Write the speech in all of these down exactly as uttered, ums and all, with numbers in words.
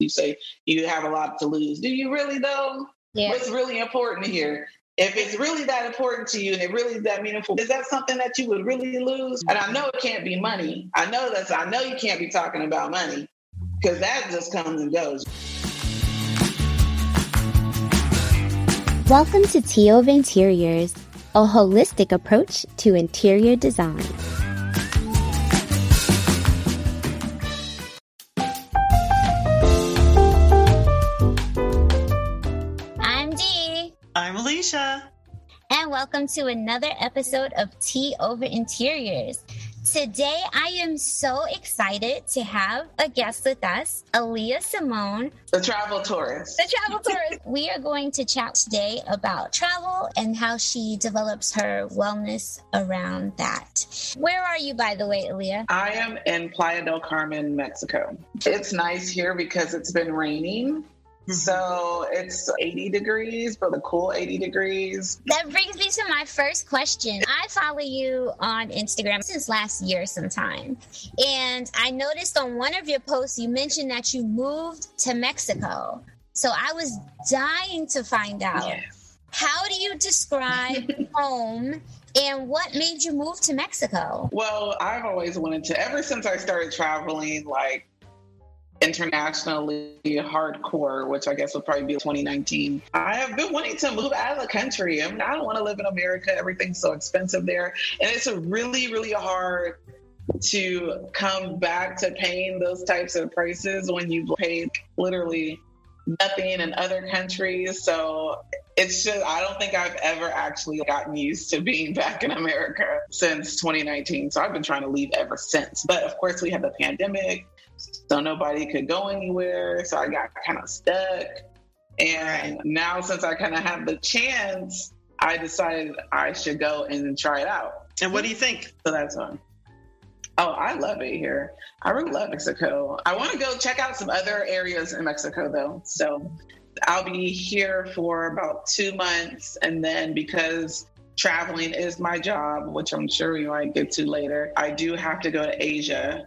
You say you have a lot to lose. Do you really though? Yeah. What's really important here? If it's really that important to you and it really is that meaningful, is that something that you would really lose? And I know it can't be money. I know that's, I know you can't be talking about money because that just comes and goes. Welcome to Tea Over Interiors, a holistic approach to interior design. And welcome to another episode of Tea Over Interiors. Today, I am so excited to have a guest with us, Aaliyah Simone. The Travel Taurus. The Travel Taurus. We are going to chat today about travel and how she develops her wellness around that. Where are you, by the way, Aaliyah? I am in Playa del Carmen, Mexico. It's nice here because it's been raining. So it's eighty degrees, but a cool eighty degrees. That brings me to my first question. I follow you on Instagram since last year sometime. And I noticed on one of your posts, you mentioned that you moved to Mexico. So I was dying to find out. Yes. How do you describe home? And what made you move to Mexico? Well, I've always wanted to, ever since I started traveling, like, internationally hardcore, which I guess would probably be twenty nineteen. I have been wanting to move out of the country. I mean, I don't want to live in America. Everything's so expensive there. And it's really, really hard to come back to paying those types of prices when you've paid literally nothing in other countries. So it's just, I don't think I've ever actually gotten used to being back in America since twenty nineteen. So I've been trying to leave ever since. But of course, we had the pandemic. So nobody could go anywhere. So I got kind of stuck. And now since I kind of have the chance, I decided I should go and try it out. And what do you think? So that's fun. Oh, I love it here. I really love Mexico. I want to go check out some other areas in Mexico, though. So I'll be here for about two months. And then because traveling is my job, which I'm sure we might get to later, I do have to go to Asia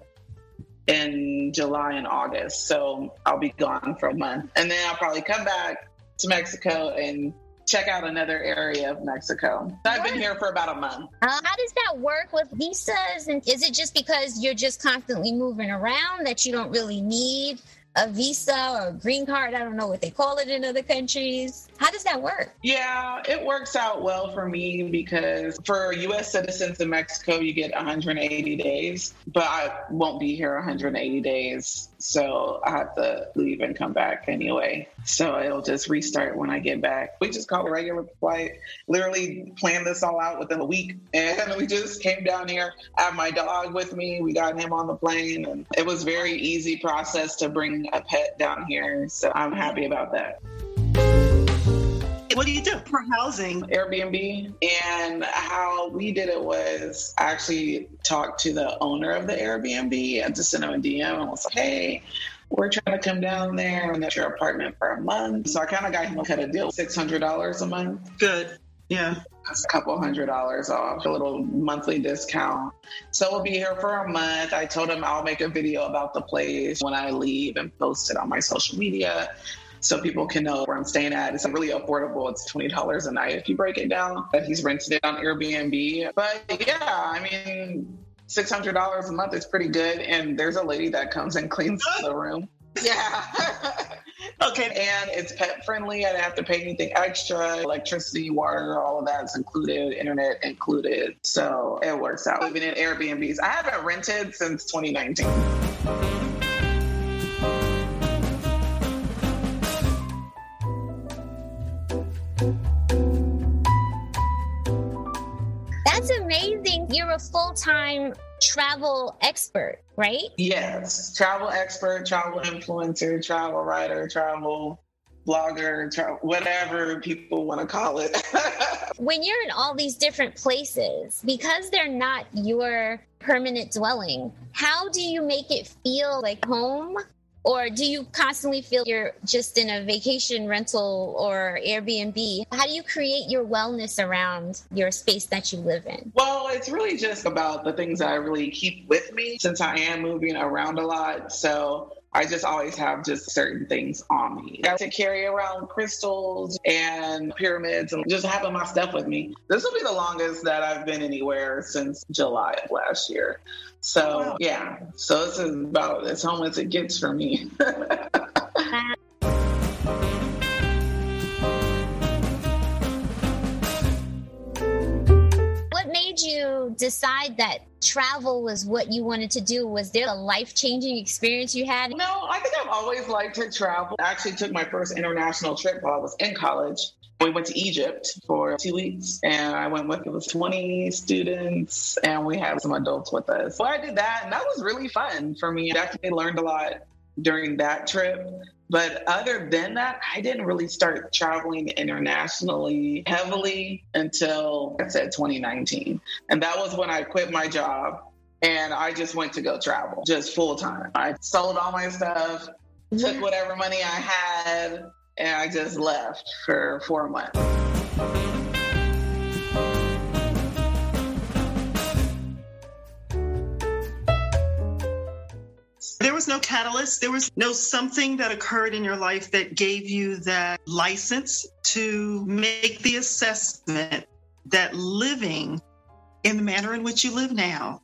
in July and August. So I'll be gone for a month. And then I'll probably come back to Mexico and check out another area of Mexico. I've what? been here for about a month. Uh, how does that work with visas? And is it just because you're just constantly moving around that you don't really need a visa or a green card? I don't know what they call it in other countries. How does that work? Yeah, it works out well for me because for U S citizens in Mexico, you get one hundred eighty days, but I won't be here one hundred eighty days. So I have to leave and come back anyway. So it'll just restart when I get back. We just called a regular flight, literally planned this all out within a week. And we just came down here. I had my dog with me. We got him on the plane. And it was a very easy process to bring a pet down here. So I'm happy about that. What do you do for housing? Airbnb. And how we did it was I actually talked to the owner of the Airbnb. I just sent him a D M and was like, hey, we're trying to come down there and that's your apartment for a month. So I kind of got him to cut a deal, six hundred dollars a month. Good. Yeah. That's a couple hundred dollars off, a little monthly discount. So we'll be here for a month. I told him I'll make a video about the place when I leave and post it on my social media, so people can know where I'm staying at. It's really affordable. It's twenty dollars a night if you break it down. He's rented it on Airbnb. But yeah, I mean, six hundred dollars a month is pretty good. And there's a lady that comes and cleans the room. Yeah. Okay. And it's pet friendly. I didn't have to pay anything extra. Electricity, water, all of that's included. Internet included. So it works out. Living in Airbnbs. I haven't rented since twenty nineteen. That's amazing. You're a full-time travel expert, right? Yes. Travel expert, travel influencer, travel writer, travel blogger, tra- whatever people want to call it. When you're in all these different places, because they're not your permanent dwelling, how do you make it feel like home? Or do you constantly feel you're just in a vacation rental or Airbnb? How do you create your wellness around your space that you live in? Well, it's really just about the things that I really keep with me since I am moving around a lot. So I just always have just certain things on me. Got to carry around crystals and pyramids and just having my stuff with me. This will be the longest that I've been anywhere since July of last year. So, wow. yeah. So this is about as home as it gets for me. What made you decide that travel was what you wanted to do? Was there a life-changing experience you had? No, I think I've always liked to travel. I actually took my first international trip while I was in college. We went to Egypt for two weeks, and I went with, it was twenty students, and we had some adults with us. So I did that, and that was really fun for me. I definitely learned a lot during that trip. But other than that, I didn't really start traveling internationally heavily until, I said, twenty nineteen. And that was when I quit my job, and I just went to go travel, just full time. I sold all my stuff, yeah. took whatever money I had, and I just left for four months. There was no catalyst. There was no something that occurred in your life that gave you that license to make the assessment that living in the manner in which you live now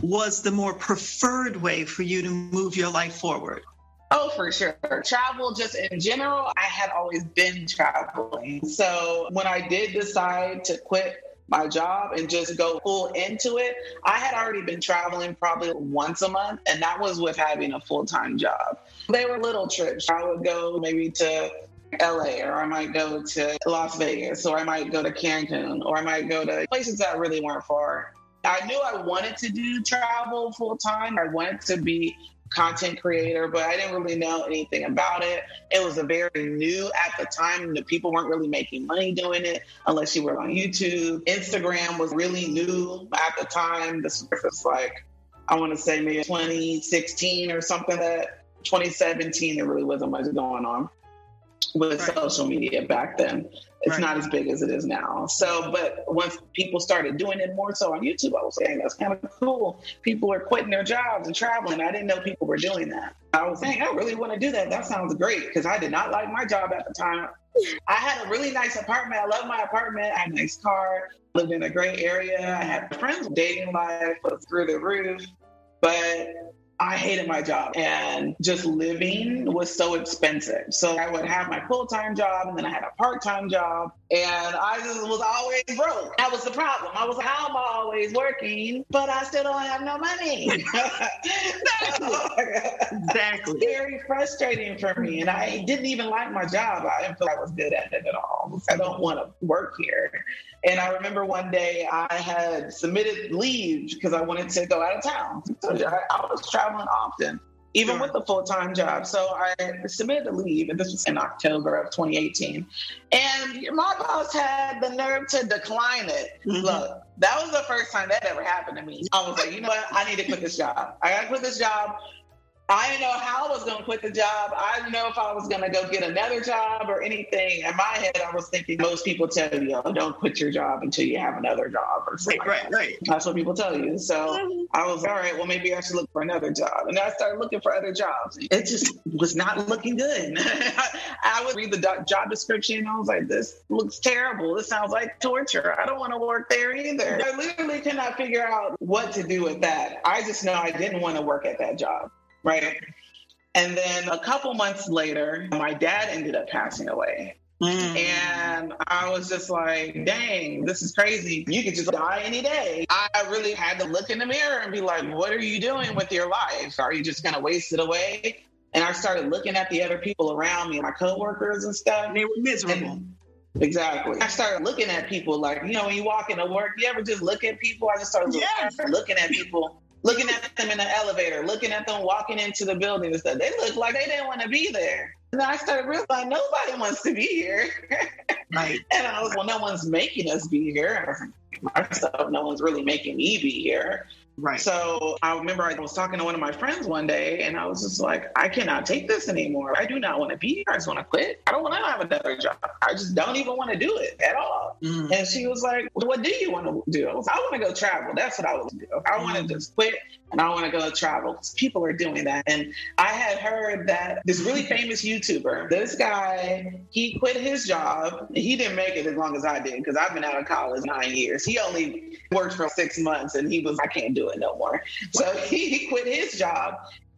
was the more preferred way for you to move your life forward. Oh, for sure. Travel, just in general, I had always been traveling. So when I did decide to quit my job and just go full into it, I had already been traveling probably once a month, and that was with having a full-time job. They were little trips. I would go maybe to L A, or I might go to Las Vegas, or I might go to Cancun, or I might go to places that really weren't far. I knew I wanted to do travel full-time. I wanted to be content creator, but I didn't really know anything about it. It was a very new at the time. The people weren't really making money doing it unless you were on YouTube. Instagram was really new at the time. This was like, I want to say maybe twenty sixteen or something that twenty seventeen, there really wasn't much going on with right. social media back then. It's right. not as big as it is now. So, but once people started doing it more so on YouTube, I was saying, that's kind of cool. People are quitting their jobs and traveling. I didn't know people were doing that. I was saying, I really want to do that. That sounds great, because I did not like my job at the time. I had a really nice apartment. I loved my apartment. I had a nice car, lived in a great area. I had friends. Dating life was through the roof. But I hated my job, and just living was so expensive. So I would have my full-time job, and then I had a part-time job, and I just was always broke. That was the problem. I was like, how am I always working, but I still don't have no money? Exactly. Very frustrating for me, and I didn't even like my job. I didn't feel I was good at it at all. I don't want to work here. And I remember one day I had submitted leave because I wanted to go out of town. So I, I was traveling often, even yeah. with a full-time job. So I submitted a leave, and this was in October of twenty eighteen. And my boss had the nerve to decline it. Mm-hmm. Look, that was the first time that ever happened to me. I was like, you know what? I need to quit this job. I got to quit this job. I didn't know how I was going to quit the job. I didn't know if I was going to go get another job or anything. In my head, I was thinking, most people tell you, oh, don't quit your job until you have another job or something. Right, like that. right. That's what people tell you. So I was, all right, well, maybe I should look for another job. And I started looking for other jobs. It just was not looking good. I would read the job description, and I was like, this looks terrible. This sounds like torture. I don't want to work there either. I literally cannot figure out what to do with that. I just know I didn't want to work at that job. Right. And then a couple months later, my dad ended up passing away. Mm. And I was just like, dang, this is crazy. You could just die any day. I really had to look in the mirror and be like, what are you doing with your life? Are you just going to waste it away? And I started looking at the other people around me, my coworkers and stuff. They were miserable. And- Exactly. I started looking at people like, you know, when you walk into work, you ever just look at people? I just started yes. looking at people. Looking at them in the elevator, looking at them walking into the building and stuff. They looked like they didn't want to be there. And I started realizing nobody wants to be here. Right. And I was like, well, no one's making us be here. I was like, myself, no one's really making me be here. Right. So I remember I was talking to one of my friends one day and I was just like, I cannot take this anymore. I do not want to be here. I just want to quit. I don't want to have another job. I just don't even want to do it at all. Mm. And she was like, well, what do you want to do? I was like, I want to go travel. That's what I want to do. I want to just quit and I want to go travel because people are doing that. And I had heard that this really famous YouTuber, this guy, he quit his job. He didn't make it as long as I did because I've been out of college nine years. He only worked for six months and he was, I can't do it no more. So he quit his job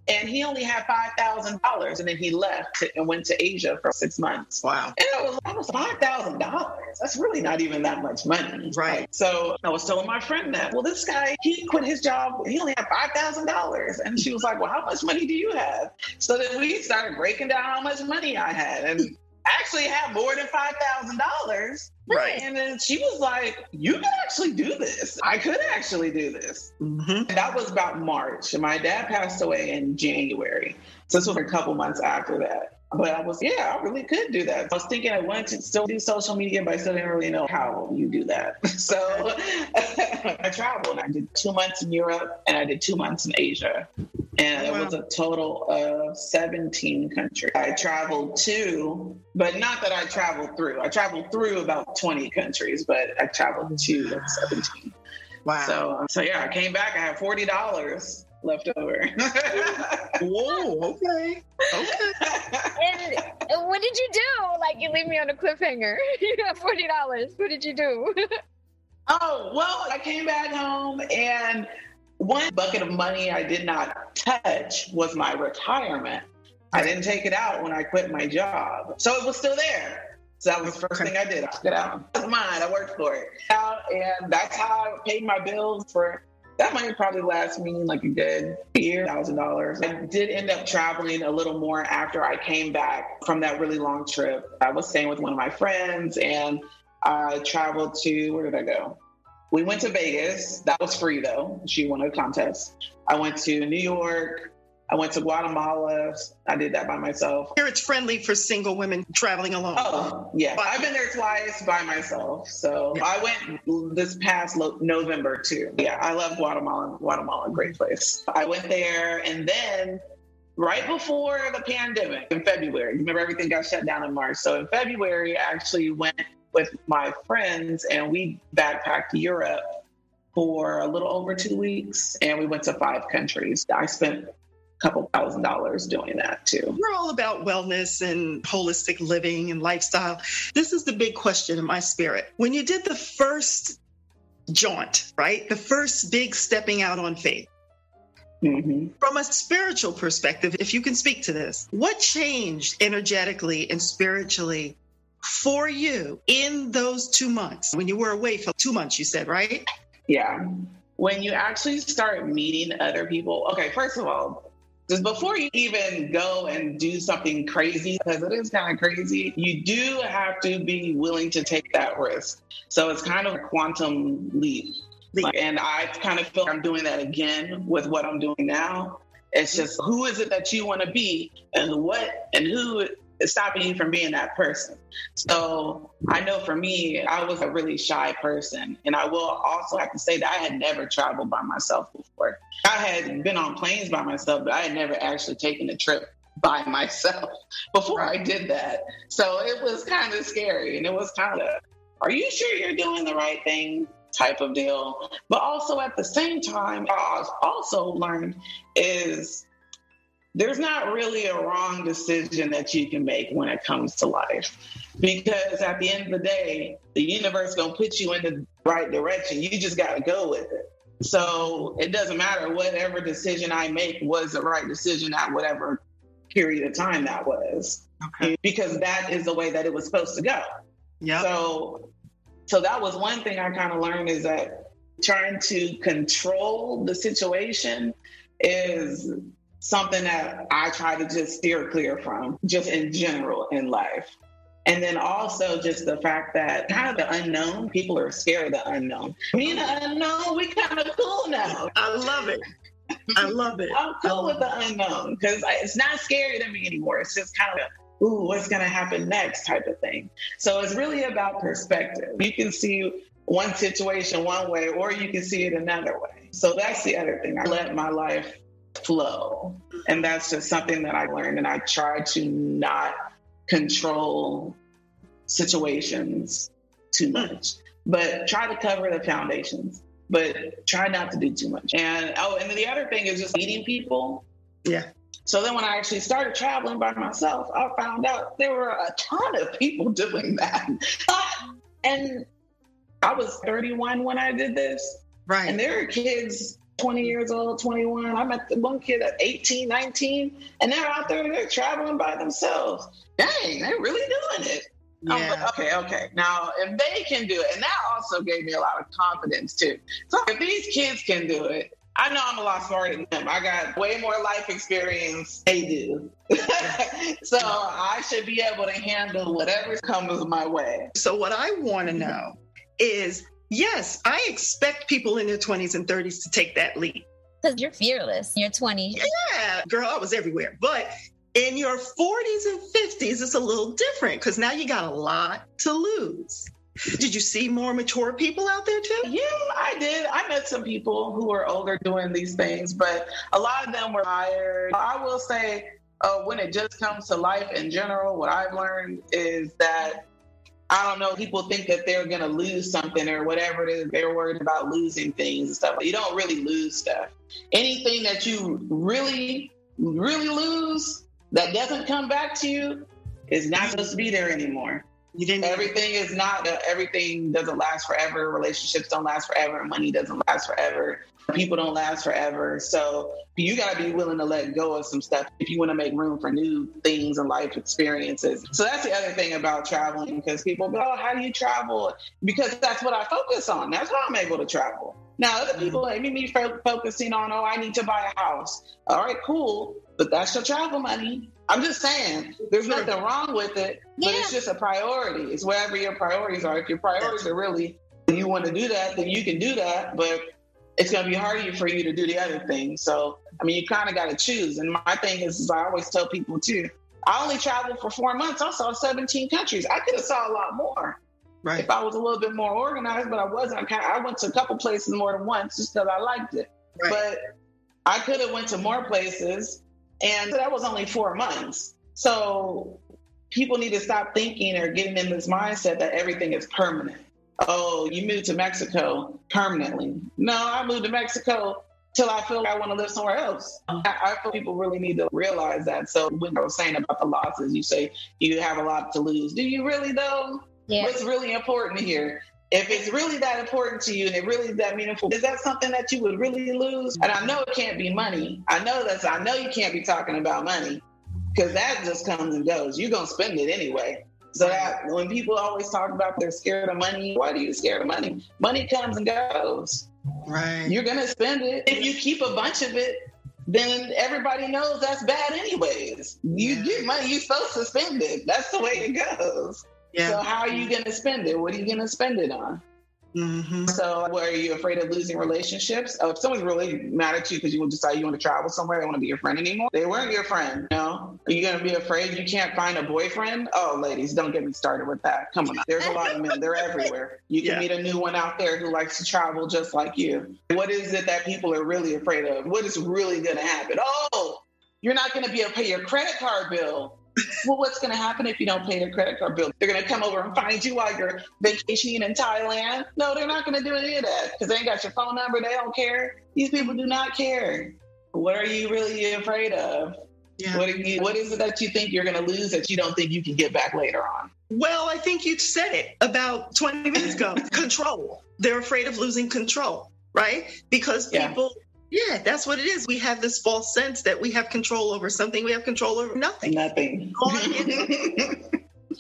and he only had five thousand dollars and then he left and went to Asia for six months. Wow. And it was almost five thousand dollars. That's really not even that much money. Right. So I was telling my friend that, well, this guy, he quit his job. He only had five thousand dollars. And she was like, well, how much money do you have? So then we started breaking down how much money I had. And I actually had more than five thousand dollars. Right. And then she was like, you could actually do this. I could actually do this. Mm-hmm. And that was about March. And my dad passed away in January. So this was a couple months after that. But I was, yeah, I really could do that. I was thinking I wanted to still do social media, but I still didn't really know how you do that. So I traveled. I did two months in Europe and I did two months in Asia. And it was a total of seventeen countries. I traveled to, but not that I traveled through. I traveled through about twenty countries, but I traveled to seventeen. Wow. So, so yeah, I came back. I had forty dollars. Left over. Whoa, okay. Okay. And what did you do? Like, you leave me on a cliffhanger. You have forty dollars. What did you do? Oh, well, I came back home and one bucket of money I did not touch was my retirement. I didn't take it out when I quit my job. So it was still there. So that was the first thing I did. I took it out. It was mine. I worked for it. And that's how I paid my bills for. That money probably lasts me like a good year, one thousand dollars. I did end up traveling a little more after I came back from that really long trip. I was staying with one of my friends and I traveled to, where did I go? We went to Vegas. That was free though. She won a contest. I went to New York. I went to Guatemala. I did that by myself. Here it's friendly for single women traveling alone. Oh, yeah. I've been there twice by myself. So yeah. I went this past November too. Yeah, I love Guatemala. Guatemala, great place. I went there and then right before the pandemic in February, remember everything got shut down in March. So in February, I actually went with my friends and we backpacked Europe for a little over two weeks and we went to five countries. I spent couple thousand dollars doing that too. We're all about wellness and holistic living and lifestyle. This is the big question in my spirit. When you did the first jaunt, right? The first big stepping out on faith. Mm-hmm. From a spiritual perspective, if you can speak to this, what changed energetically and spiritually for you in those two months? When you were away for two months, you said, right? Yeah. When you actually start meeting other people. Okay, first of all, just before you even go and do something crazy, because it is kind of crazy, you do have to be willing to take that risk. So it's kind of a quantum leap. Like, and I kind of feel like I'm doing that again with what I'm doing now. It's just, who is it that you want to be and what and who is stopping you from being that person? So I know for me, I was a really shy person. And I will also have to say that I had never traveled by myself before. I had been on planes by myself, but I had never actually taken a trip by myself before I did that. So it was kind of scary. And it was kind of, are you sure you're doing the right thing type of deal? But also at the same time, I also learned is there's not really a wrong decision that you can make when it comes to life. Because at the end of the day, the universe going to put you in the right direction. You just got to go with it. So it doesn't matter whatever decision I make was the right decision at whatever period of time that was. Okay. Because that is the way that it was supposed to go. Yeah. So so that was one thing I kind of learned is that trying to control the situation is something that I try to just steer clear from, just in general in life. And then also just the fact that kind of the unknown, people are scared of the unknown. Me and the unknown, we kind of cool now. I love it. I love it. I'm cool with the unknown because it's not scary to me anymore. It's just kind of, ooh, what's going to happen next type of thing. So it's really about perspective. You can see one situation one way or you can see it another way. So that's the other thing. I let my life flow. And that's just something that I learned. And I try to not control situations too much, but try to cover the foundations, but try not to do too much. And oh, and the other thing is just meeting people. Yeah. So then when I actually started traveling by myself, I found out there were a ton of people doing that. And I was thirty-one when I did this. Right. And there are kids twenty years old, twenty-one. I met one kid at eighteen, nineteen, and they're out there, they're traveling by themselves. Dang, they're really doing it. Yeah. I'm like, okay, okay. Now, if they can do it, and that also gave me a lot of confidence too. So if these kids can do it, I know I'm a lot smarter than them. I got way more life experience they do. So I should be able to handle whatever comes my way. So what I want to know is, yes, I expect people in their twenties and thirties to take that leap. Because you're fearless. You're twenty. Yeah, girl, I was everywhere. But in your forties and fifties, it's a little different because now you got a lot to lose. Did you see more mature people out there too? Yeah, I did. I met some people who were older doing these things, but a lot of them were tired. I will say, uh, when it just comes to life in general, what I've learned is that, I don't know, people think that they're going to lose something or whatever it is. They're worried about losing things and stuff. You don't really lose stuff. Anything that you really, really lose that doesn't come back to you is not supposed to be there anymore. You didn't everything is not, uh, everything doesn't last forever. Relationships don't last forever. Money doesn't last forever. People don't last forever. So you got to be willing to let go of some stuff if you want to make room for new things and life experiences. So that's the other thing about traveling, because people go, oh, how do you travel? Because that's what I focus on. That's why I'm able to travel. Now, other people, like me, me focusing on, oh, I need to buy a house. All right, cool. But that's your travel money. I'm just saying, there's nothing wrong with it, but yeah. It's just a priority. It's wherever your priorities are. If your priorities are really, you want to do that, then you can do that, but it's going to be harder for you to do the other thing. So, I mean, you kind of got to choose. And my thing is, is, I always tell people too, I only traveled for four months. I saw seventeen countries. I could have saw a lot more. Right. If I was a little bit more organized, but I wasn't. I, kind of, I went to a couple places more than once just because I liked it. Right. But I could have went to more places. And that was only four months. So people need to stop thinking or getting in this mindset that everything is permanent. Oh, you moved to Mexico permanently. No, I moved to Mexico till I feel like I want to live somewhere else. I, I feel people really need to realize that. So when I was saying about the losses, you say you have a lot to lose. Do you really though? Yeah. What's really important here? If it's really that important to you and it really is that meaningful, is that something that you would really lose? And I know it can't be money. I know that's, I know you can't be talking about money because that just comes and goes. You're going to spend it anyway. So that when people always talk about they're scared of money, why are you scared of money? Money comes and goes. Right. You're going to spend it. If you keep a bunch of it, then everybody knows that's bad anyways. You get money, you're supposed to spend it. That's the way it goes. Yeah. So how are you going to spend it? What are you going to spend it on? Mm-hmm. So well, are you afraid of losing relationships? Oh, if someone's really mad at you because you decide you want to travel somewhere, they don't want to be your friend anymore. They weren't your friend. No. Are you going to be afraid you can't find a boyfriend? Oh, ladies, don't get me started with that. Come on. There's a lot of men. They're everywhere. You can yeah. meet a new one out there who likes to travel just like you. What is it that people are really afraid of? What is really going to happen? Oh, you're not going to be able to pay your credit card bill. Well, what's going to happen if you don't pay your credit card bill? They're going to come over and find you while you're vacationing in Thailand. No, they're not going to do any of that because they ain't got your phone number. They don't care. These people do not care. What are you really afraid of? Yeah. What are you, what is it that you think you're going to lose that you don't think you can get back later on? Well, I think you said it about twenty minutes ago. Control. They're afraid of losing control, right? Because people... Yeah. Yeah, that's what it is. We have this false sense that we have control over something. We have control over nothing. Nothing.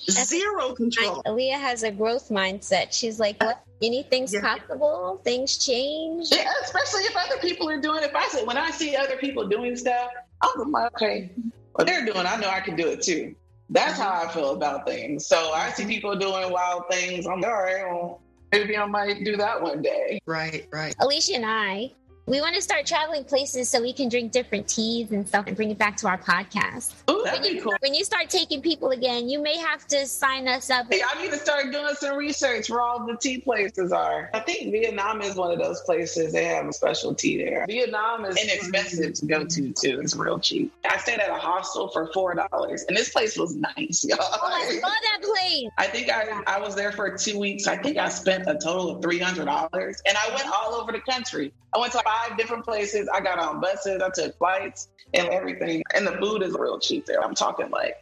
Zero control. Aaliyah has a growth mindset. She's like, what? Anything's yeah. possible. Things change. Yeah, especially if other people are doing it. If I said, when I see other people doing stuff, I'm like, okay, what they're doing, I know I can do it too. That's how I feel about things. So I see people doing wild things. I'm like, all right, well, maybe I might do that one day. Right, right. Alicia and I We want to start traveling places so we can drink different teas and stuff and bring it back to our podcast. Oh, that'd when be you, cool. When you start taking people again, you may have to sign us up. Hey, I need to start doing some research where all the tea places are. I think Vietnam is one of those places. They have a special tea there. Vietnam is inexpensive to go to, too. It's real cheap. I stayed at a hostel for four dollars, and this place was nice, y'all. Oh, I saw that place. I think I, I was there for two weeks. I think I spent a total of three hundred dollars, and I went all over the country. I went to five different places. I got on buses. I took flights and everything. And the food is real cheap there. I'm talking like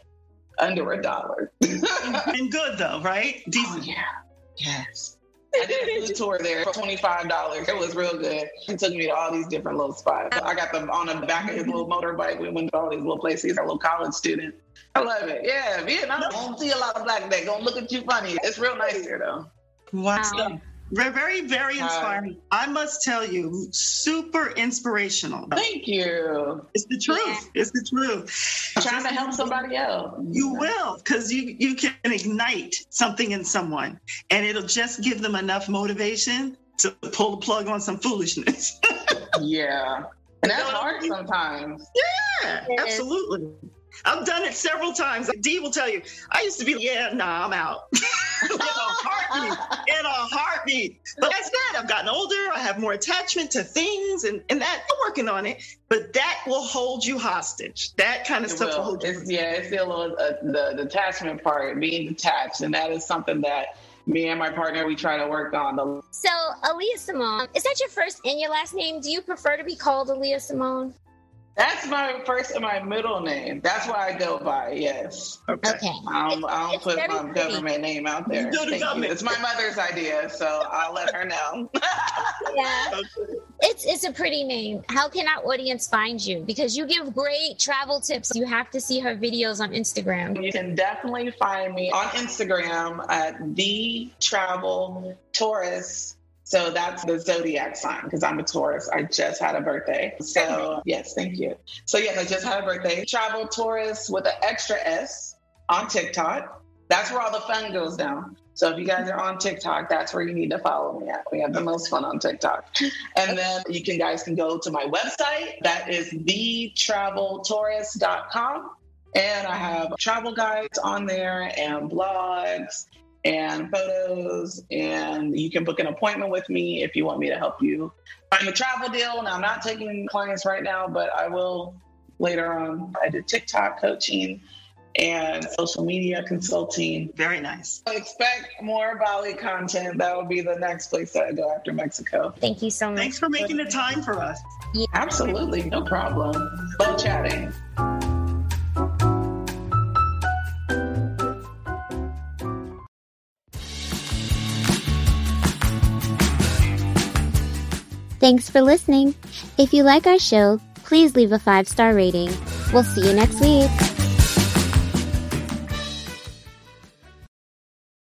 under a dollar. And good though, right? Decent. Oh, yeah. Yes. I did a food tour there for twenty-five dollars. It was real good. He took me to all these different little spots. I got them on the back of his little motorbike. We went to all these little places. A little college student. I love it. Yeah, Vietnam. I don't see a lot of black that gonna look at you funny. It's real nice here though. What's wow. up? Very, very inspiring. Uh, I must tell you, super inspirational. Thank you. It's the truth. Yeah. It's the truth. I'm trying to help somebody else. You will, because you, you can ignite something in someone, and it'll just give them enough motivation to pull the plug on some foolishness. Yeah. And that's hard sometimes. Yeah, absolutely. I've done it several times. Dee will tell you, I used to be, yeah, nah, I'm out. In a heartbeat. In a heartbeat. But that's that. I've gotten older. I have more attachment to things and, and that. I'm working on it. But that will hold you hostage. That kind of it stuff will, will hold you hostage. Yeah, it's still a, a, the, the detachment part, being detached. And that is something that me and my partner, we try to work on. The- so, Aaliyah Simone, is that your first and your last name? Do you prefer to be called Aaliyah Simone? That's my first and my middle name. That's why I go by, yes. Okay. okay. I don't, I don't put my pretty. government name out there. Do the government. It's my mother's idea, so I'll let her know. Yeah. Okay. It's it's a pretty name. How can our audience find you? Because you give great travel tips. You have to see her videos on Instagram. You can definitely find me on Instagram at The Travel Taurus. So that's the zodiac sign, because I'm a Taurus. I just had a birthday. So yes, thank you. So yes, I just had a birthday. Travel Taurus with an extra S on TikTok. That's where all the fun goes down. So if you guys are on TikTok, that's where you need to follow me at. We have the most fun on TikTok. And then you can guys can go to my website. That is the travel taurus dot com. And I have travel guides on there and blogs and photos, and you can book an appointment with me if you want me to help you find a travel deal. Now, I'm not taking clients right now, but I will later on. I did TikTok coaching and social media consulting. Very nice. I expect more Bali content. That will be the next place that I go after Mexico. Thank you so much. Thanks for making the time for us. Yeah. Absolutely. No problem. Love chatting. Thanks for listening. If you like our show, please leave a five-star rating. We'll see you next week.